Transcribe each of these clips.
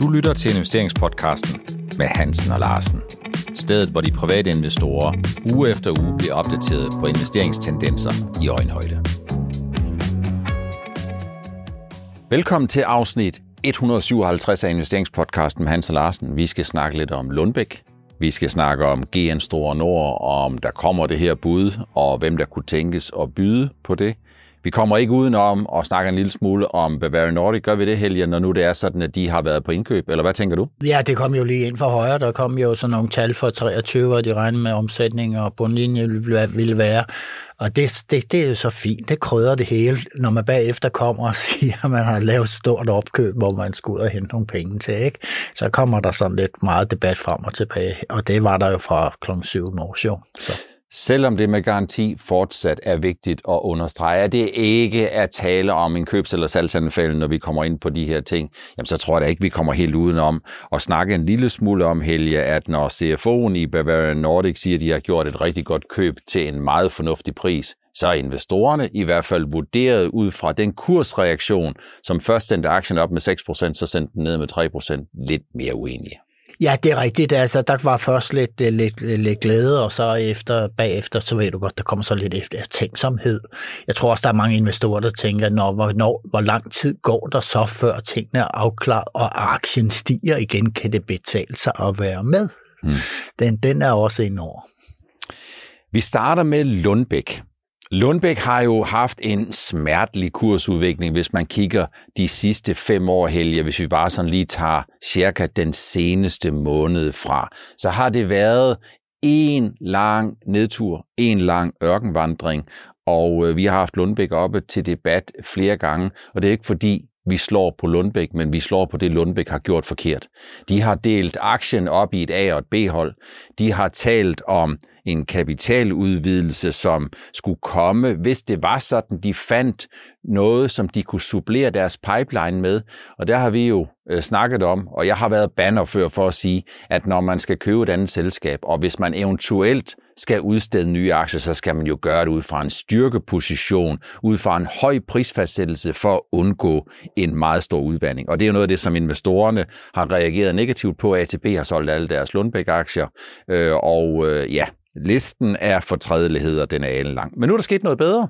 Du lytter til Investeringspodcasten med Hansen og Larsen. Stedet, hvor de private investorer uge efter uge bliver opdateret på investeringstendenser i øjenhøjde. Velkommen til afsnit 157 af Investeringspodcasten med Hansen og Larsen. Vi skal snakke lidt om Lundbeck. Vi skal snakke om GN Store Nord, om der kommer det her bud, og hvem der kunne tænkes at byde på det. Vi kommer ikke udenom at snakke en lille smule om Bavarian Nordic. Gør vi det, Helge, når nu det er sådan, at de har været på indkøb? Eller hvad tænker du? Ja, det kom jo lige ind for højre. Der kom jo sådan nogle tal for 23, og de regnede med omsætning og bundlinje ville være. Og det er jo så fint. Det krydder det hele, når man bagefter kommer og siger, at man har lavet stort opkøb, hvor man skal ud og hente nogle penge til, ikke? Så kommer der sådan lidt meget debat frem og tilbage. Og det var der jo fra kl. 7 morges, jo. Så. Selvom det med garanti fortsat er vigtigt at understrege, at det ikke er tale om en købs- eller salgsanbefaling, når vi kommer ind på de her ting, jamen så tror jeg da ikke, vi kommer helt udenom at snakke en lille smule om, Helge, at når CFO'en i Bavarian Nordic siger, at de har gjort et rigtig godt køb til en meget fornuftig pris, så er investorerne i hvert fald vurderet ud fra den kursreaktion, som først sendte aktien op med 6%, så sendte den ned med 3%, lidt mere uenige. Ja, det er rigtigt. Altså, der var først lidt glæde, og så bagefter, så ved du godt, der kommer så lidt efter tænksomhed. Jeg tror også, der er mange investorer, der tænker, hvor lang tid går der så, før tingene er afklaret, og aktien stiger igen, kan det betale sig at være med? Mm. Den er også enorm. Vi starter med Lundbeck. Lundbeck har jo haft en smertelig kursudvikling, hvis man kigger de sidste 5 år, Helge. Hvis vi bare sådan lige tager cirka den seneste måned fra, så har det været en lang nedtur, en lang ørkenvandring, og vi har haft Lundbeck oppe til debat flere gange, og det er ikke fordi, vi slår på Lundbeck, men vi slår på det, Lundbeck har gjort forkert. De har delt aktien op i et A- og et B-hold. De har talt om en kapitaludvidelse, som skulle komme, hvis det var sådan, de fandt noget, som de kunne supplere deres pipeline med. Og der har vi jo snakket om, og jeg har været bannerfører for at sige, at når man skal købe et andet selskab, og hvis man eventuelt skal udstede nye aktier, så skal man jo gøre det ud fra en styrkeposition, ud fra en høj prisfastsættelse for at undgå en meget stor udvandring. Og det er jo noget af det, som investorerne har reageret negativt på. ATB har solgt alle deres Lundbeck-aktier, og ja, listen er fortrædeligheder, den er alenlang. Men nu er der sket noget bedre,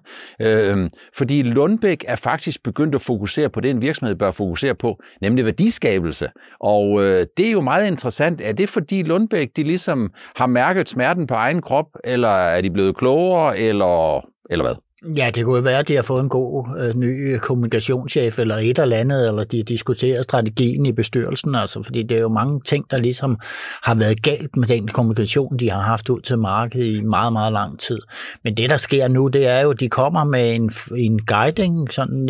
fordi Lundbeck er faktisk begyndt at fokusere på det, en virksomhed bør fokusere på, nemlig værdiskabelse. Og det er jo meget interessant. Er det fordi Lundbeck, de ligesom har mærket smerten på egen krop, eller er de blevet klogere, eller hvad? Ja, det kunne være, at de har fået en god ny kommunikationschef eller et eller andet, eller de diskuterer strategien i bestyrelsen, altså, fordi det er jo mange ting, der ligesom har været galt med den kommunikation, de har haft ud til markedet i meget, meget lang tid. Men det, der sker nu, det er jo, at de kommer med en guiding, sådan,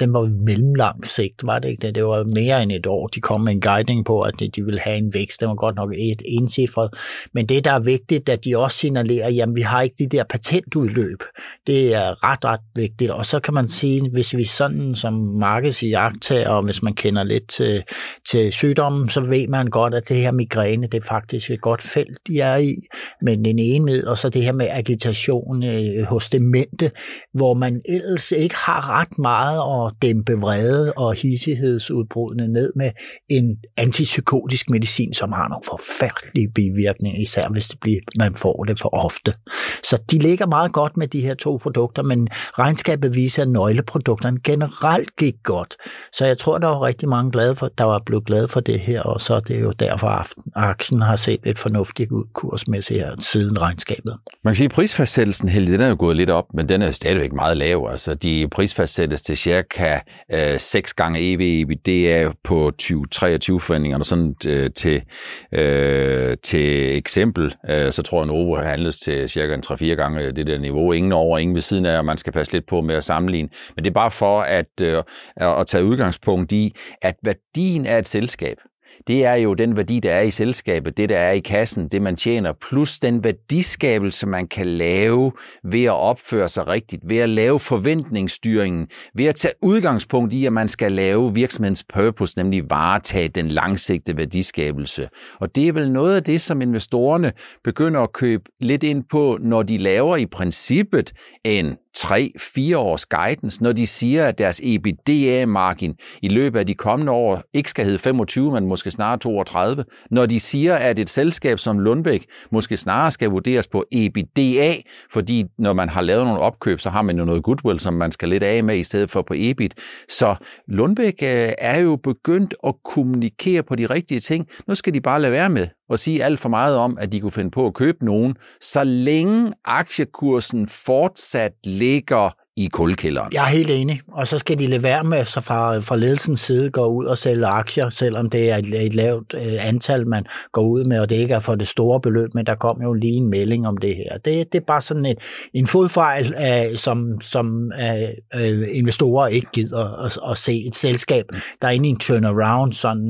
den var mellemlang sigt, var det ikke det? Det var mere end et år, de kom med en guiding på, at de ville have en vækst, den var godt nok et encifret. Men det, der er vigtigt, at de også signalerer, jamen, vi har ikke de der patentudløb. Det er ret vigtigt, og så kan man sige, hvis vi sådan som markedsjagttager, og hvis man kender lidt til sygdommen, så ved man godt, at det her migræne, det er faktisk et godt felt, de er i, men en enhed, og så det her med agitation hos demente, hvor man ellers ikke har ret meget at dæmpe vrede og hissighedsudbrudene ned med en antipsykotisk medicin, som har nogle forfærdelige bivirkninger, især hvis det bliver, man får det for ofte. Så de ligger meget godt med de her to produkter, men regnskabet viser, at nøgleprodukterne generelt gik godt. Så jeg tror, der var rigtig mange glade for, der var blevet glade for det her, og så er det jo derfor, aktien har set et fornuftigt ud kursmæssigt her siden regnskabet. Man kan sige, at prisfastsættelsen, Helge, den er jo gået lidt op, men den er jo stadigvæk meget lav. Altså, de prisfastsættes til cirka 6 gange EV/EBITDA på 2023-forventningerne. Sådan til eksempel, så tror jeg, Novo har handlet til cirka 3-4 gange det der niveau. Ingen over, ingen ved siden af, og man skal passe lidt på med at sammenligne. Men det er bare for at tage udgangspunkt i, at værdien af et selskab, det er jo den værdi, der er i selskabet, det der er i kassen, det man tjener, plus den værdiskabelse, man kan lave ved at opføre sig rigtigt, ved at lave forventningsstyringen, ved at tage udgangspunkt i, at man skal lave virksomhedens purpose, nemlig varetage den langsigtede værdiskabelse. Og det er vel noget af det, som investorerne begynder at købe lidt ind på, når de laver i princippet en 3-4 års guidance, når de siger, at deres EBITDA-margin i løbet af de kommende år ikke skal hedde 25, men måske snarere 32. Når de siger, at et selskab som Lundbeck måske snarere skal vurderes på EBITDA, fordi når man har lavet nogle opkøb, så har man jo noget goodwill, som man skal lidt af med i stedet for på EBIT. Så Lundbeck er jo begyndt at kommunikere på de rigtige ting. Nu skal de bare lade være med og sige alt for meget om, at de kunne finde på at købe nogen, så længe aktiekursen fortsat ligger i kuldkælderen. Jeg er helt enig, og så skal de lade være med, så fra ledelsens side går ud og sælge aktier, selvom det er et lavt antal, man går ud med, og det ikke er for det store beløb, men der kom jo lige en melding om det her. Det er bare sådan en fodfejl, som investorer ikke gider at se et selskab, der er inde i en turnaround sådan,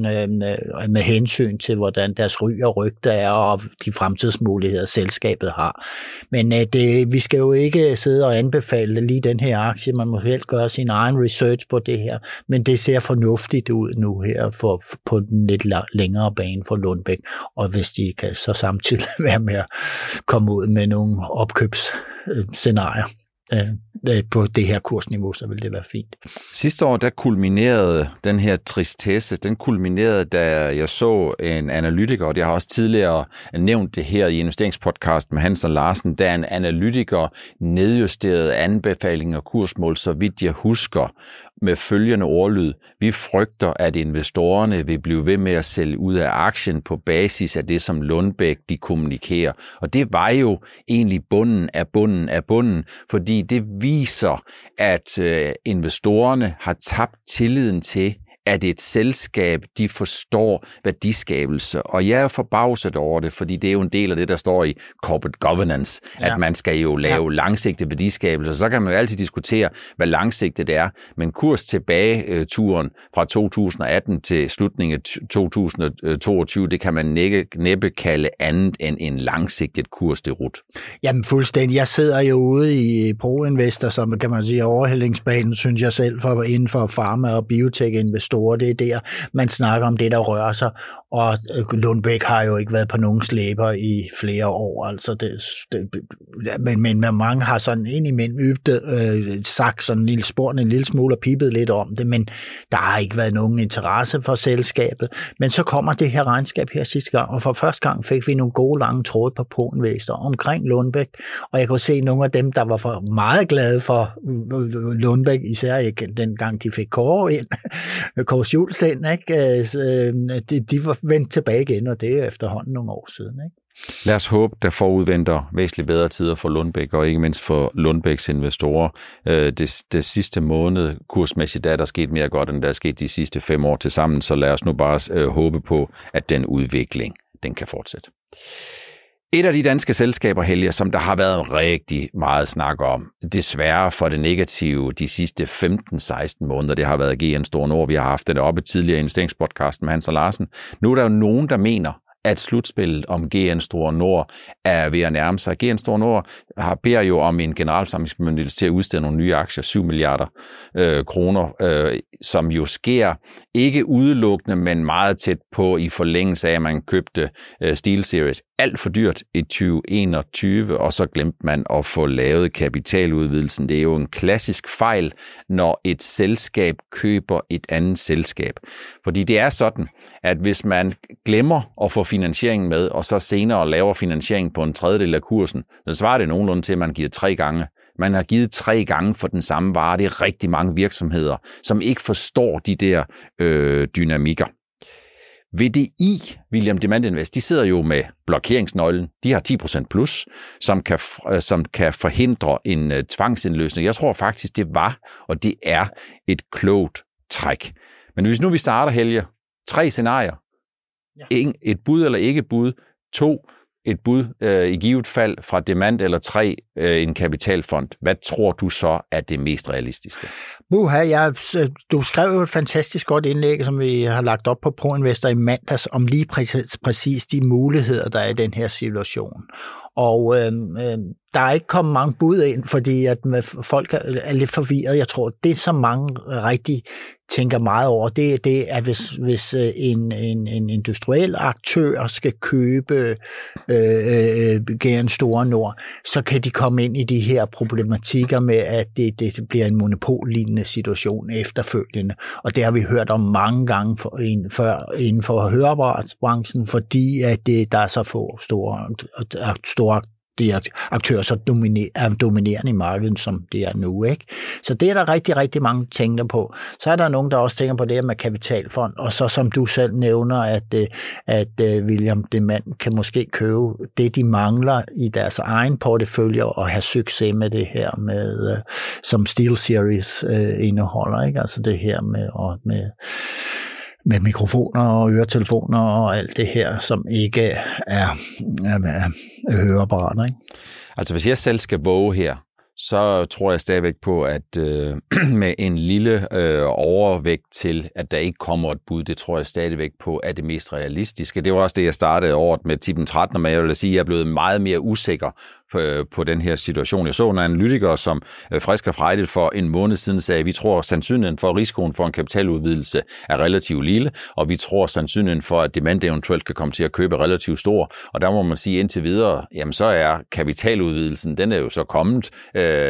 med hensyn til, hvordan deres ry og rygte er, og de fremtidsmuligheder, selskabet har. Men vi skal jo ikke sidde og anbefale lige den her aktie. Man må helt gøre sin egen research på det her, men det ser fornuftigt ud nu her på den lidt længere bane for Lundbeck, og hvis de kan så samtidig være med at komme ud med nogle opkøbsscenarier på det her kursniveau, så vil det være fint. Sidste år, der kulminerede den her tristesse, da jeg så en analytiker, og jeg har også tidligere nævnt det her i investeringspodcasten med Hansen og Larsen, da en analytiker nedjusterede anbefalinger og kursmål, så vidt jeg husker, med følgende ordlyd: vi frygter, at investorerne vil blive ved med at sælge ud af aktien på basis af det, som Lundbeck de kommunikerer. Og det var jo egentlig bunden af bunden, fordi det viser, at investorerne har tabt tilliden til, at et selskab, de forstår værdiskabelse. Og jeg er forbavset over det, fordi det er jo en del af det, der står i corporate governance, at man skal jo lave langsigtet værdiskabelse, og så kan man jo altid diskutere, hvad langsigtet er. Men kurs tilbage turen fra 2018 til slutningen af 2022, det kan man næppe kalde andet end en langsigtet kurs til rut. Jamen fuldstændig. Jeg sidder jo ude i ProInvestor, som kan man sige overhældingsbanen, synes jeg selv, for inden for pharma og biotech-investor. Det er der, man snakker om det, der rører sig, og Lundbeck har jo ikke været på nogen slæber i flere år, altså men mange har sådan indimellem sagt sådan en lille sport, en lille smule og pipet lidt om det, men der har ikke været nogen interesse for selskabet, men så kommer det her regnskab her sidste gang, og for første gang fik vi nogle gode lange tråde på ProInvestor omkring Lundbeck, og jeg kunne se nogle af dem, der var for meget glade for Lundbeck, især ikke dengang de fik Kåre Schultz ind, ikke? De var vendt tilbage igen, og det er efterhånden nogle år siden, ikke? Lad os håbe, der forudventer væsentligt bedre tider for Lundbeck, og ikke mindst for Lundbecks investorer. Det sidste måned, kursmæssigt, der er sket mere godt, end der er sket de sidste 5 år til sammen, så lad os nu bare håbe på, at den udvikling, den kan fortsætte. Et af de danske selskaber, Helge, som der har været rigtig meget snak om, desværre for det negative de sidste 15-16 måneder, det har været GN Store Nord. Vi har haft den oppe tidligere i investeringspodcasten med Hansen og Larsen. Nu er der jo nogen, der mener, at slutspillet om GN Store Nord er ved at nærme sig. GN Store Nord beder jo om en generalforsamlingsbemyndigelse til at udstede nogle nye aktier, 7 milliarder kroner, som jo sker ikke udelukkende, men meget tæt på i forlængelse af, at man købte SteelSeries alt for dyrt i 2021, og så glemte man at få lavet kapitaludvidelsen. Det er jo en klassisk fejl, når et selskab køber et andet selskab. Fordi det er sådan, at hvis man glemmer at få finansieringen med, og så senere laver finansieringen på en tredjedel af kursen, så svarer det nogenlunde til, at man giver 3 gange. Man har givet 3 gange for den samme vare. Det er rigtig mange virksomheder, som ikke forstår de der dynamikker. VDI, William Demant Invest, de sidder jo med blokeringsnøglen. De har 10% plus, som kan forhindre en tvangsindløsning. Jeg tror faktisk, det var, og det er et klogt træk. Men hvis nu vi starter, Helge, 3 scenarier. Ja. Et bud eller ikke bud. 2, et bud i givet fald fra Demant, eller 3, en kapitalfond. Hvad tror du så er det mest realistiske? Du skrev et fantastisk godt indlæg, som vi har lagt op på ProInvestor i mandags, om lige præcis de muligheder, der er i den her situation. Og der er ikke kommet mange bud ind, fordi at folk er lidt forvirret. Jeg tror, det som mange rigtig tænker meget over, det er, hvis en industriel aktør skal købe GN Store Nord, så kan de komme ind i de her problematikker med, at det bliver en monopollignende situation efterfølgende. Og det har vi hørt om mange gange inden for høreapparatsbranchen, fordi at der er så få store aktører, så er dominerende i markedet, som det er nu, ikke? Så det er der rigtig, rigtig mange tænker på. Så er der nogen, der også tænker på det her med kapitalfond, og så som du selv nævner, at William Demant kan måske købe det, de mangler i deres egen portefølje og have succes med det her, med, som SteelSeries indeholder, ikke? Altså det her med mikrofoner og øretelefoner og alt det her, som ikke er høreapparater, ikke? Altså hvis jeg selv skal våge her, så tror jeg stadigvæk på, at med en lille overvægt til, at der ikke kommer et bud, det tror jeg stadigvæk på, er det mest realistiske. Det var også det, jeg startede året med tippen 13, men jeg vil sige, at jeg er blevet meget mere usikker på den her situation. Jeg så en analytiker, som frisk og frejdigt for en måned siden sagde, at vi tror, at sandsynligheden for, risikoen for en kapitaludvidelse er relativt lille, og vi tror, at sandsynligheden for, at demand eventuelt kan komme til at købe relativt stor. Og der må man sige indtil videre, jamen så er kapitaludvidelsen, den er jo så kommet.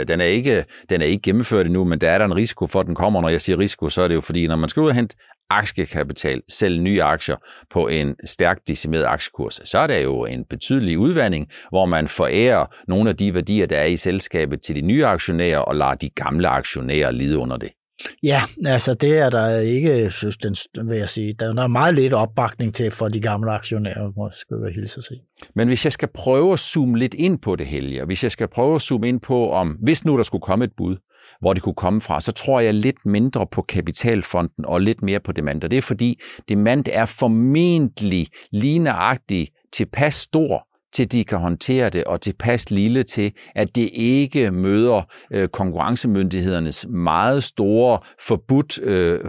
Den er ikke gennemført endnu, men der er der en risiko for, at den kommer. Når jeg siger risiko, så er det jo fordi, når man skal ud og hente aktiekapital, sælge nye aktier på en stærkt decimeret aktiekurs, så er der jo en betydelig udvandring, hvor man forærer nogle af de værdier, der er i selskabet til de nye aktionærer og lader de gamle aktionærer lide under det. Ja, altså det er der ikke, synes den, vil jeg sige. Der er meget lidt opbakning til for de gamle aktionærer, måske være hilse at se. Men hvis jeg skal prøve at zoome lidt ind på det, Helge, og hvis jeg skal prøve at zoome ind på, hvis nu der skulle komme et bud, hvor det kunne komme fra, så tror jeg lidt mindre på kapitalfonden og lidt mere på demand. Og det er fordi, demand er formentlig ligneragtig tilpas stor, til de kan håndtere det, og tilpas lille til, at det ikke møder konkurrencemyndighedernes meget store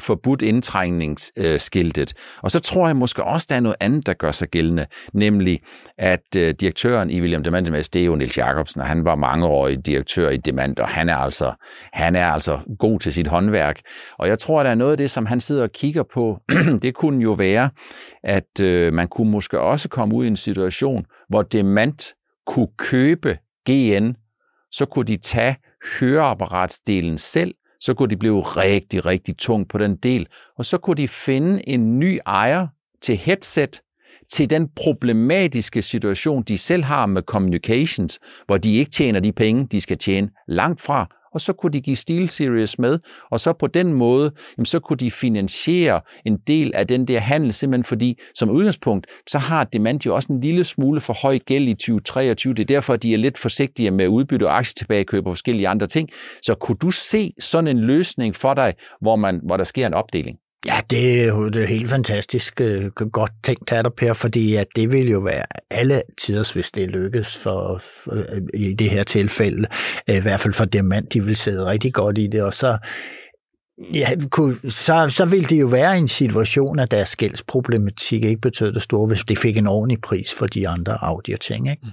forbudt indtrængningsskiltet. Og så tror jeg måske også, der er noget andet, der gør sig gældende, nemlig at direktøren i William Demant Invest, det er jo Niels Jacobsen, og han var mangeårig direktør i Demant, og han er altså god til sit håndværk. Og jeg tror, der er noget af det, som han sidder og kigger på, det kunne jo være, at man kunne måske også komme ud i en situation, hvor Demant kunne købe GN, så kunne de tage høreapparatsdelen selv, så kunne de blive rigtig, rigtig tung på den del, og så kunne de finde en ny ejer til headset, til den problematiske situation, de selv har med communications, hvor de ikke tjener de penge, de skal tjene langt fra, og så kunne de give SteelSeries med, og så på den måde, jamen, så kunne de finansiere en del af den der handel, simpelthen fordi, som udgangspunkt, så har Demant jo også en lille smule for høj gæld i 2023. Det er derfor, at de er lidt forsigtige med udbytte og aktietilbagekøb og forskellige andre ting. Så kunne du se sådan en løsning for dig, hvor der sker en opdeling? Ja, det er helt fantastisk godt tænkt af dig, Per, fordi at det vil jo være alle tiders, hvis det lykkes for i det her tilfælde. I hvert fald for Demant, de vil sidde rigtig godt i det, og så ja, så ville det jo være en situation, at deres gældsproblematik ikke betød det store, hvis det fik en ordentlig pris for de andre audio-ting, ikke?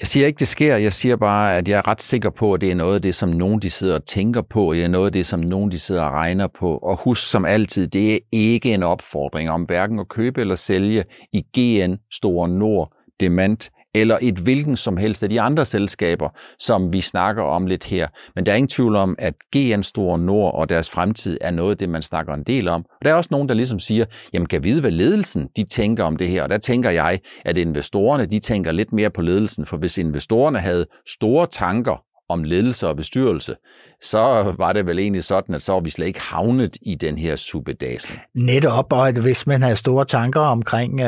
Jeg siger ikke, det sker. Jeg siger bare, at jeg er ret sikker på, at det er noget af det, som nogen de sidder og tænker på. Det er noget af det, som nogen de sidder og regner på. Og husk som altid, det er ikke en opfordring om hverken at købe eller sælge i GN, Store Nord, Demant eller et hvilken som helst af de andre selskaber, som vi snakker om lidt her. Men der er ingen tvivl om, at GN Store Nord og deres fremtid er noget af det, man snakker en del om. Og der er også nogen, der ligesom siger, jamen kan vide, hvad ledelsen de tænker om det her. Og der tænker jeg, at investorerne de tænker lidt mere på ledelsen, for hvis investorerne havde store tanker om ledelse og bestyrelse, så var det vel egentlig sådan, at så var vi slet ikke havnet i den her suppedasen. Netop, og hvis man havde store tanker omkring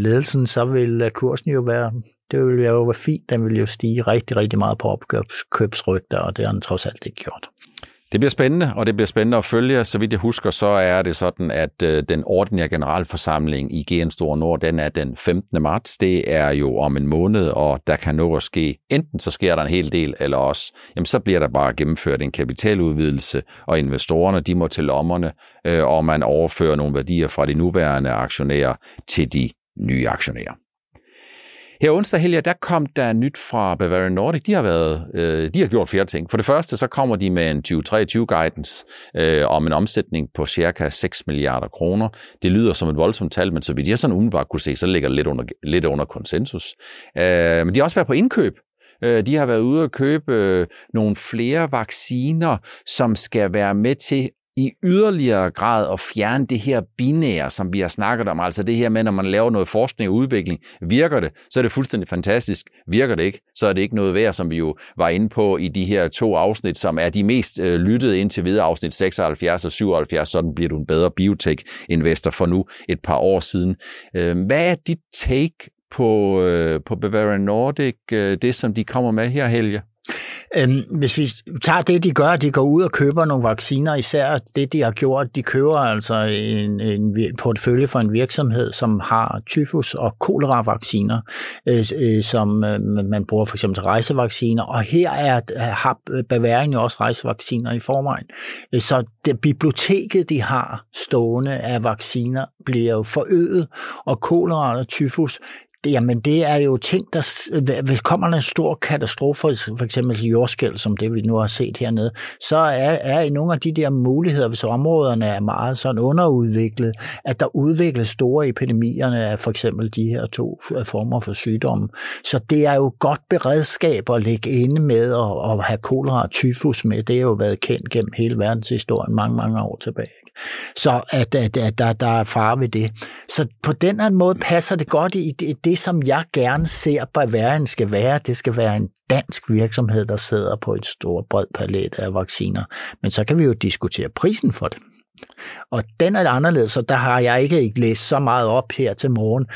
ledelsen, så ville kursen jo være, det ville jo være fint, den ville jo stige rigtig, rigtig meget på opkøbsrygter, og det har den trods alt ikke gjort. Det bliver spændende, og det bliver spændende at følge. Så vidt jeg husker, så er det sådan, at den ordinære generalforsamling i GN Store Nord, den er den 15. marts. Det er jo om en måned, og der kan nå at ske. Enten så sker der en hel del, eller også, jamen, så bliver der bare gennemført en kapitaludvidelse, og investorerne, de må til lommerne, og man overfører nogle værdier fra de nuværende aktionærer til de nye aktionærer. Her onsdag, Helge, der kom der nyt fra Bavarian Nordic. De har gjort flere ting. For det første, så kommer de med en 2023-guidance om en omsætning på ca. 6 milliarder kroner. Det lyder som et voldsomt tal, men så vidt jeg sådan udenbart kunne se, så ligger det lidt under konsensus. Men de har også været på indkøb. De har været ude at købe nogle flere vacciner, som skal være med til i yderligere grad at fjerne det her binære, som vi har snakket om, altså det her med, når man laver noget forskning og udvikling, virker det, så er det fuldstændig fantastisk. Virker det ikke, så er det ikke noget værd, som vi jo var inde på i de her 2 afsnit, som er de mest lyttede indtil videre, afsnit 76 og 77, sådan bliver du en bedre biotech-investor for nu et par år siden. Hvad er dit take på Bavarian Nordic, det som de kommer med her, Helge? Hvis vi tager det, de gør, de går ud og køber nogle vacciner, især det, de har gjort, de køber altså en portefølje for en virksomhed, som har tyfus- og kolera-vacciner, som man bruger for eksempel til rejsevacciner, og her har Bavarian jo også rejsevacciner i forvejen. Så det biblioteket, de har stående af vacciner, bliver jo forøget, og kolera og tyfus, jamen, det er jo ting, hvis kommer en stor katastrofe, for eksempel jordskælv, som det vi nu har set hernede, så er nogle af de der muligheder, hvis områderne er meget sådan underudviklet, at der udvikles store epidemierne af for eksempel de her 2 former for sygdomme. Så det er jo godt beredskab at ligge inde med og have kolera og tyfus med. Det har jo været kendt gennem hele verdenshistorien mange, mange år tilbage. Så at der er fare ved det. Så på den anden måde passer det godt i det, som jeg gerne ser Bavarian skal være. Det skal være en dansk virksomhed, der sidder på et stort bredt palet af vacciner. Men så kan vi jo diskutere prisen for det. Og den er anderledes, så der har jeg ikke læst så meget op her til morgen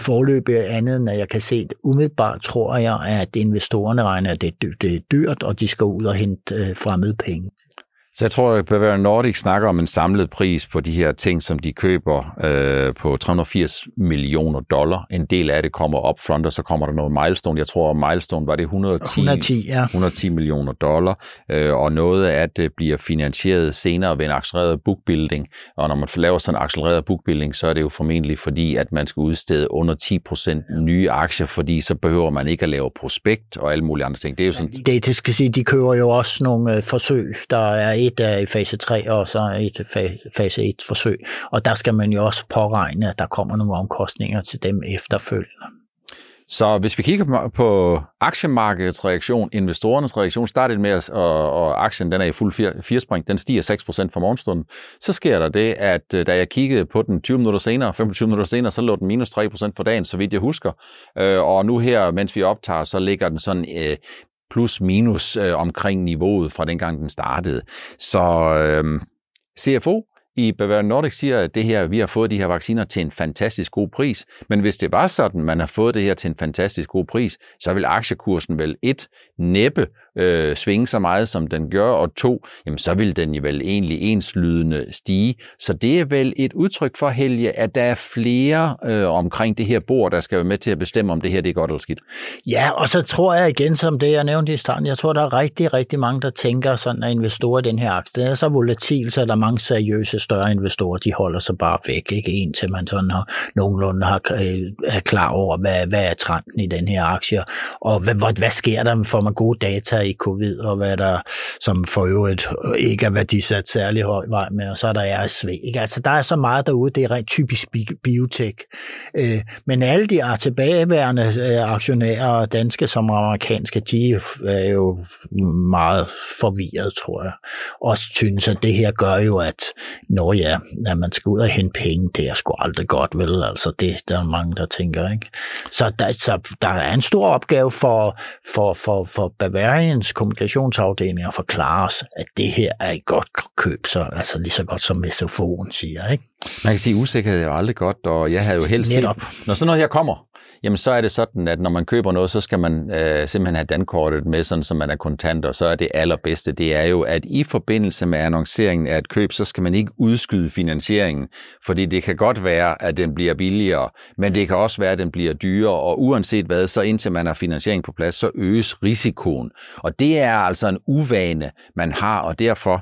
forløbet andet, end at jeg kan se, umiddelbart tror jeg, at investorerne regner, at det er dyrt, og de skal ud og hente fremmede penge. Så jeg tror, at Bavarian Nordic snakker om en samlet pris på de her ting, som de køber på $380 million. En del af det kommer upfront, og så kommer der noget milestone. Jeg tror, at milestone var det 110 millioner dollar, og noget af det bliver finansieret senere ved en accelereret bookbuilding. Og når man laver sådan en accelereret bookbuilding, så er det jo formentlig fordi, at man skal udstede under 10% nye aktier, fordi så behøver man ikke at lave prospekt og alle mulige andre ting. Det er jo sådan... Det skal sige, de køber jo også nogle forsøg, der er der i fase 3, og så et fase 1 forsøg. Og der skal man jo også påregne, at der kommer nogle omkostninger til dem efterfølgende. Så hvis vi kigger på aktiemarkedets reaktion, investorernes reaktion, startede med, og aktien den er i fuld firespring, den stiger 6% fra morgenstunden, så sker der det, at da jeg kiggede på den 25 minutter senere, så lå den minus 3% for dagen, så vidt jeg husker. Og nu her, mens vi optager, så ligger den sådan... plus minus omkring niveauet fra dengang den startede. Så CFO i Bavarian Nordic siger, at det her, vi har fået de her vacciner til en fantastisk god pris, men hvis det var sådan, man har fået det her til en fantastisk god pris, så vil aktiekursen vel 1 næppe svinge så meget, som den gør, og 2, jamen, så vil den jo vel egentlig enslydende stige. Så det er vel et udtryk for, Helge, at der er flere omkring det her bord, der skal være med til at bestemme, om det her det er godt eller skidt. Ja, og så tror jeg igen, som det jeg nævnte i starten, jeg tror, der er rigtig, rigtig mange, der tænker sådan, at investorer i den her aktie, den er så volatil, så er der mange seriøse større investorer, de holder sig bare væk, ikke? Indtil man sådan nogenlunde er klar over, hvad er trenden i den her aktie, og hvad sker der, får man gode data i covid, og hvad der, som for øvrigt ikke er værdisat særlig høj vej med, og så er der RSV. Ikke? Altså, der er så meget derude, det er rent typisk biotech. Men alle de tilbageværende aktionærer og danske som amerikanske, de er jo meget forvirret, tror jeg. Også synes, at det her gør jo, at når ja, at man skal ud og hente penge, det er sgu aldrig godt, vel? Altså, det der er mange, der tænker, ikke? Så der er en stor opgave for Bavarians kommunikationsafdeling at forklare os, at det her er et godt køb, så altså lige så godt som SFO'en siger, ikke? Man kan sige, at usikkerhed er jo aldrig godt, og jeg havde jo helst set, når sådan noget her kommer, jamen så er det sådan, at når man køber noget, så skal man simpelthen have dankortet med, sådan som man er kontant, og så er det allerbedste, det er jo, at i forbindelse med annonceringen af et køb, så skal man ikke udskyde finansieringen, fordi det kan godt være, at den bliver billigere, men det kan også være, at den bliver dyrere, og uanset hvad, så indtil man har finansiering på plads, så øges risikoen. Og det er altså en uvane, man har, og derfor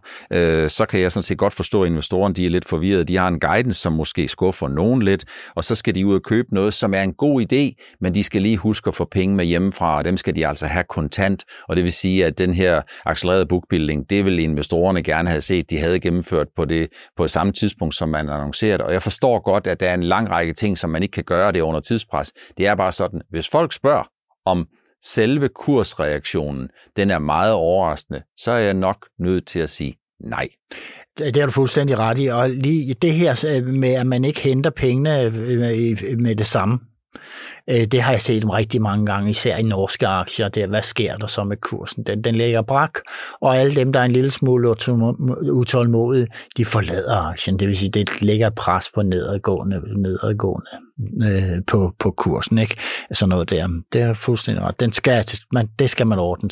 så kan jeg sådan set godt forstå, at investorerne, de er lidt forvirrede, de har en guidance, som måske skuffer nogen lidt, og så skal de ud og købe noget, som er en god idé, men de skal lige huske at få penge med hjemmefra, og dem skal de altså have kontant, og det vil sige, at den her accelererede bookbuilding, det ville investorerne gerne have set, de havde gennemført på samme tidspunkt, som man annoncerede, og jeg forstår godt, at der er en lang række ting, som man ikke kan gøre, det under tidspres. Det er bare sådan, hvis folk spørger om selve kursreaktionen, den er meget overraskende, så er jeg nok nødt til at sige nej. Det er du fuldstændig ret i, og lige det her med, at man ikke henter pengene med det samme, det har jeg set dem rigtig mange gange, især i norske aktier. Det er, hvad sker der så med kursen? Den ligger brak, og alle dem, der er en lille smule utålmodige, de forlader aktien. Det vil sige, det ligger pres på nedadgående på kursen, ikke? Sådan noget der. Det er fuldstændig ret. Det skal man ordne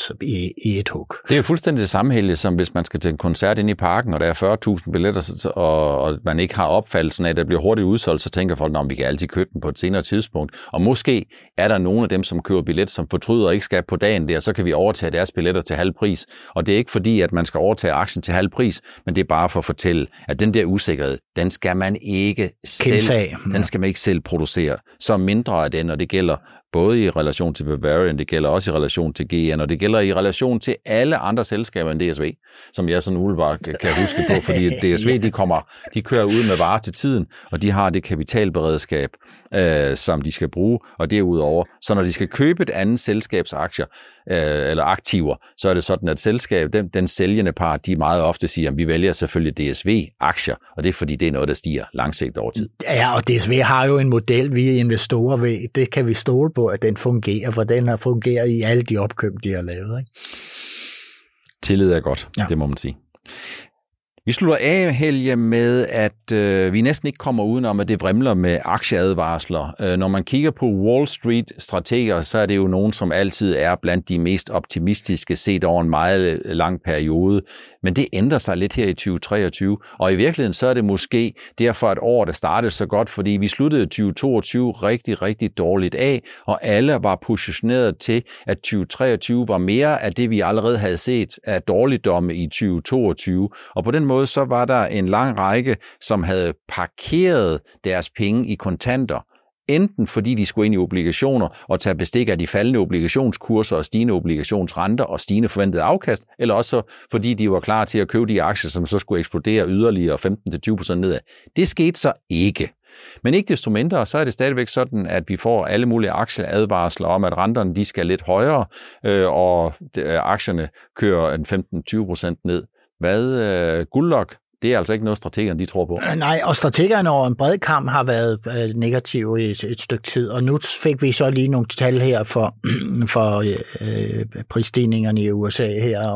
i et hug. Det er jo fuldstændig det samme, Helge, som hvis man skal til en koncert inde i parken, og der er 40.000 billetter, og man ikke har opfattelsen af, at der bliver hurtigt udsolgt, så tænker folk, at vi kan altid købe den på et senere tidspunkt. Og måske er der nogle af dem, som køber billet, som fortryder og ikke skal på dagen der, så kan vi overtage deres billetter til halv pris. Og det er ikke fordi, at man skal overtage aktien til halv pris, men det er bare for at fortælle, at den der usikkerhed, den skal man ikke selv producere. Så mindre af den, og det gælder både i relation til Bavarian, det gælder også i relation til GN, og det gælder i relation til alle andre selskaber end DSV, som jeg sådan umiddelbart kan huske på, fordi DSV, de kører ud med varer til tiden, og de har det kapitalberedskab, som de skal bruge, og derudover, så når de skal købe et andet selskabs aktier, eller aktiver, så er det sådan, at selskabet, den sælgende part, de meget ofte siger, at vi vælger selvfølgelig DSV-aktier, og det er fordi, det er noget, der stiger langsigtet over tid. Ja, og DSV har jo en model, vi investorer ved, det kan vi stole på, at den fungerer, for den har fungeret i alle de opkøb, de har lavet. Ikke? Tillid er godt, ja. Det må man sige. Vi slutter af, Helge, med, at vi næsten ikke kommer udenom, at det vrimler med aktieadvarsler. Når man kigger på Wall Street-strateger, så er det jo nogen, som altid er blandt de mest optimistiske set over en meget lang periode. Men det ændrer sig lidt her i 2023, og i virkeligheden så er det måske derfor et år, der startede så godt, fordi vi sluttede 2022 rigtig, rigtig dårligt af, og alle var positioneret til, at 2023 var mere af det, vi allerede havde set af dårligdomme i 2022. Og på den måde så var der en lang række, som havde parkeret deres penge i kontanter, enten fordi de skulle ind i obligationer og tage bestik af de faldende obligationskurser og stigende obligationsrenter og stigende forventede afkast, eller også fordi de var klar til at købe de aktier, som så skulle eksplodere yderligere 15-20% nedad. Det skete så ikke. Men ikke desto mindre, så er det stadigvæk sådan, at vi får alle mulige aktieadvarsler om, at renterne de skal lidt højere, og aktierne kører en 15-20% ned. Hvad guldlok? Det er altså ikke noget, strategerne de tror på. Nej, og strategerne over en bred kamp har været negative i et stykke tid, og nu fik vi så lige nogle tal her for prisstigningerne i USA her,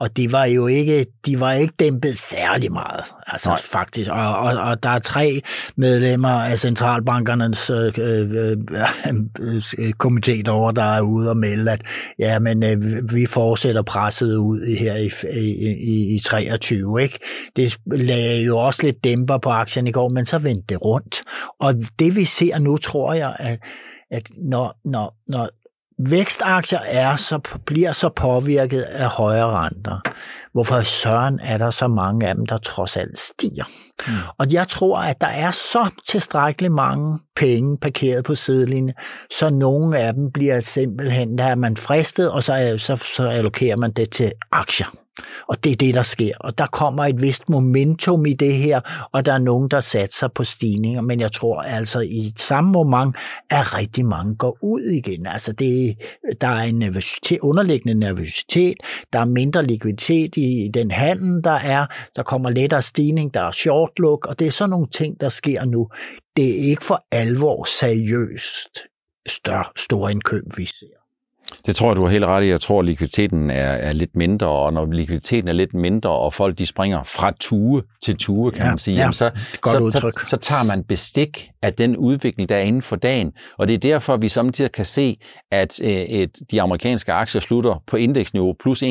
og de var ikke dæmpet særlig meget, altså nej. Faktisk. Og der er 3 medlemmer af centralbankernes komité derovre, der er ude og melde, at ja, men vi fortsætter presset ud her i 23, ikke? Det lagde jo også lidt dæmper på aktien i går, men så vendte det rundt. Og det vi ser nu, tror jeg, at når vækstaktier bliver så påvirket af højere renter, hvorfor søren er der så mange af dem, der trods alt stiger? Mm. Og jeg tror, at der er så tilstrækkeligt mange penge parkeret på sidelinjen, så nogle af dem bliver simpelthen, der er man fristet, og så allokerer man det til aktier. Og det er det, der sker. Og der kommer et vist momentum i det her, og der er nogen, der satser på stigninger, men jeg tror altså i samme moment, at rigtig mange går ud igen. Altså der er en underliggende nervøsitet, der er mindre likviditet i den handel, der kommer lettere stigning, der er short look, og det er sådan nogle ting, der sker nu. Det er ikke for alvor seriøst store indkøb, vi ser. Det tror jeg, du har helt ret i. Jeg tror, at likviditeten er lidt mindre, og når likviditeten er lidt mindre, og folk de springer fra tue til tue, kan man sige, så tager man bestik af den udvikling, der er inden for dagen. Og det er derfor, vi samtidig kan se, at de amerikanske aktier slutter på indeksniveau plus 1,5%,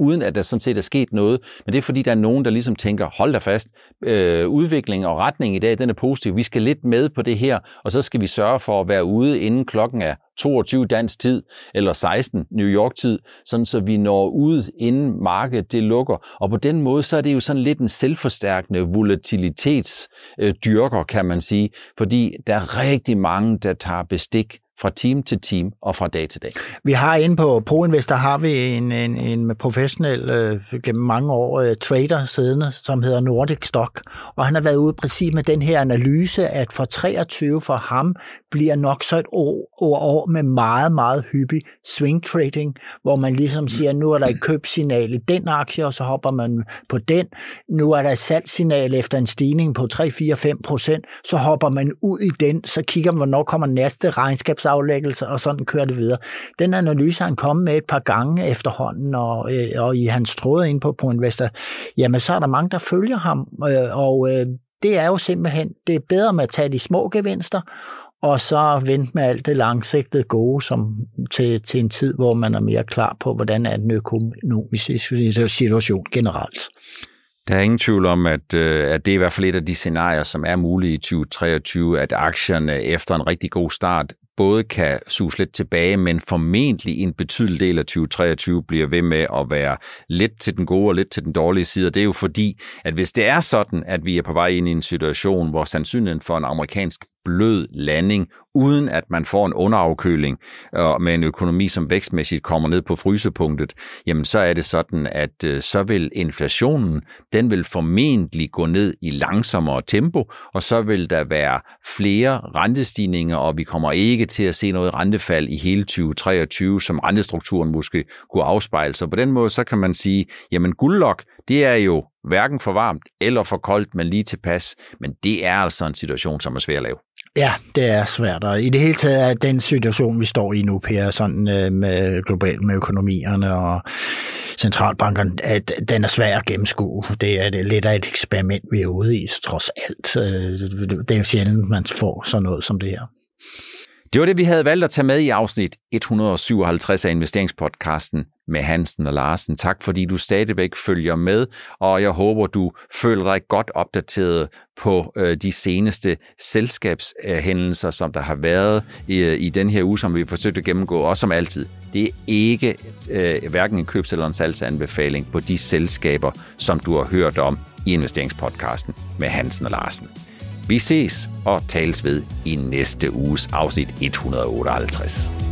uden at der sådan set er sket noget. Men det er fordi, der er nogen, der ligesom tænker, hold da fast, udvikling og retning i dag, den er positiv. Vi skal lidt med på det her, og så skal vi sørge for at være ude inden klokken er 22 dansk tid, eller 16 New York-tid, sådan så vi når ud, inden markedet det lukker. Og på den måde, så er det jo sådan lidt en selvforstærkende volatilitetsdyrker, kan man sige, fordi der er rigtig mange, der tager bestik fra team til team og fra dag til dag. Vi har inde på ProInvestor har vi en professionel gennem mange år trader siddende, som hedder Nordic Stock, og han har været ude præcis med den her analyse, at for 23 for ham bliver nok så et år med meget, meget hyppig swing trading, hvor man ligesom siger, nu er der et købsignal i den aktie, og så hopper man på den. Nu er der et salgsignal efter en stigning på 3-5%, så hopper man ud i den, så kigger man, hvornår kommer næste regnskabsaflæggelse, og sådan kører det videre. Den analyse, han kom med et par gange efterhånden, og i hans tråde inde på ProInvestor, jamen så er der mange, der følger ham, og det er jo simpelthen, det er bedre med at tage de små gevinster, og så vente med alt det langsigtede gode som til en tid, hvor man er mere klar på, hvordan er den økonomiske situation generelt. Der er ingen tvivl om, at det er i hvert fald et af de scenarier, som er mulige i 2023, at aktierne efter en rigtig god start både kan suge lidt tilbage, men formentlig en betydelig del af 2023 bliver ved med at være lidt til den gode og lidt til den dårlige side. Og det er jo fordi, at hvis det er sådan, at vi er på vej ind i en situation, hvor sandsynligheden for en amerikansk blød landing, uden at man får en underafkøling med en økonomi, som vækstmæssigt kommer ned på frysepunktet, jamen så er det sådan, at så vil inflationen, den vil formentlig gå ned i langsommere tempo, og så vil der være flere rentestigninger, og vi kommer ikke til at se noget rentefald i hele 2023, som rentestrukturen måske kunne afspejle. Så på den måde, så kan man sige, jamen guldlok, det er jo hverken for varmt eller for koldt, men lige tilpas. Men det er altså en situation, som er svær at lave. Ja, det er svært. Og i det hele taget er den situation, vi står i nu, Per, sådan med globalt med økonomierne og centralbankerne, at den er svær at gennemskue. Det er lidt af et eksperiment, vi er ude i, trods alt. Det er jo sjældent, man får sådan noget som det her. Det var det, vi havde valgt at tage med i afsnit 157 af investeringspodcasten med Hansen og Larsen. Tak fordi du stadigvæk følger med, og jeg håber, du føler dig godt opdateret på de seneste selskabshændelser, som der har været i den her uge, som vi forsøgte at gennemgå, og som altid. Det er ikke hverken en købs- eller en salgsanbefaling på de selskaber, som du har hørt om i investeringspodcasten med Hansen og Larsen. Vi ses og tales ved i næste uges afsnit 158.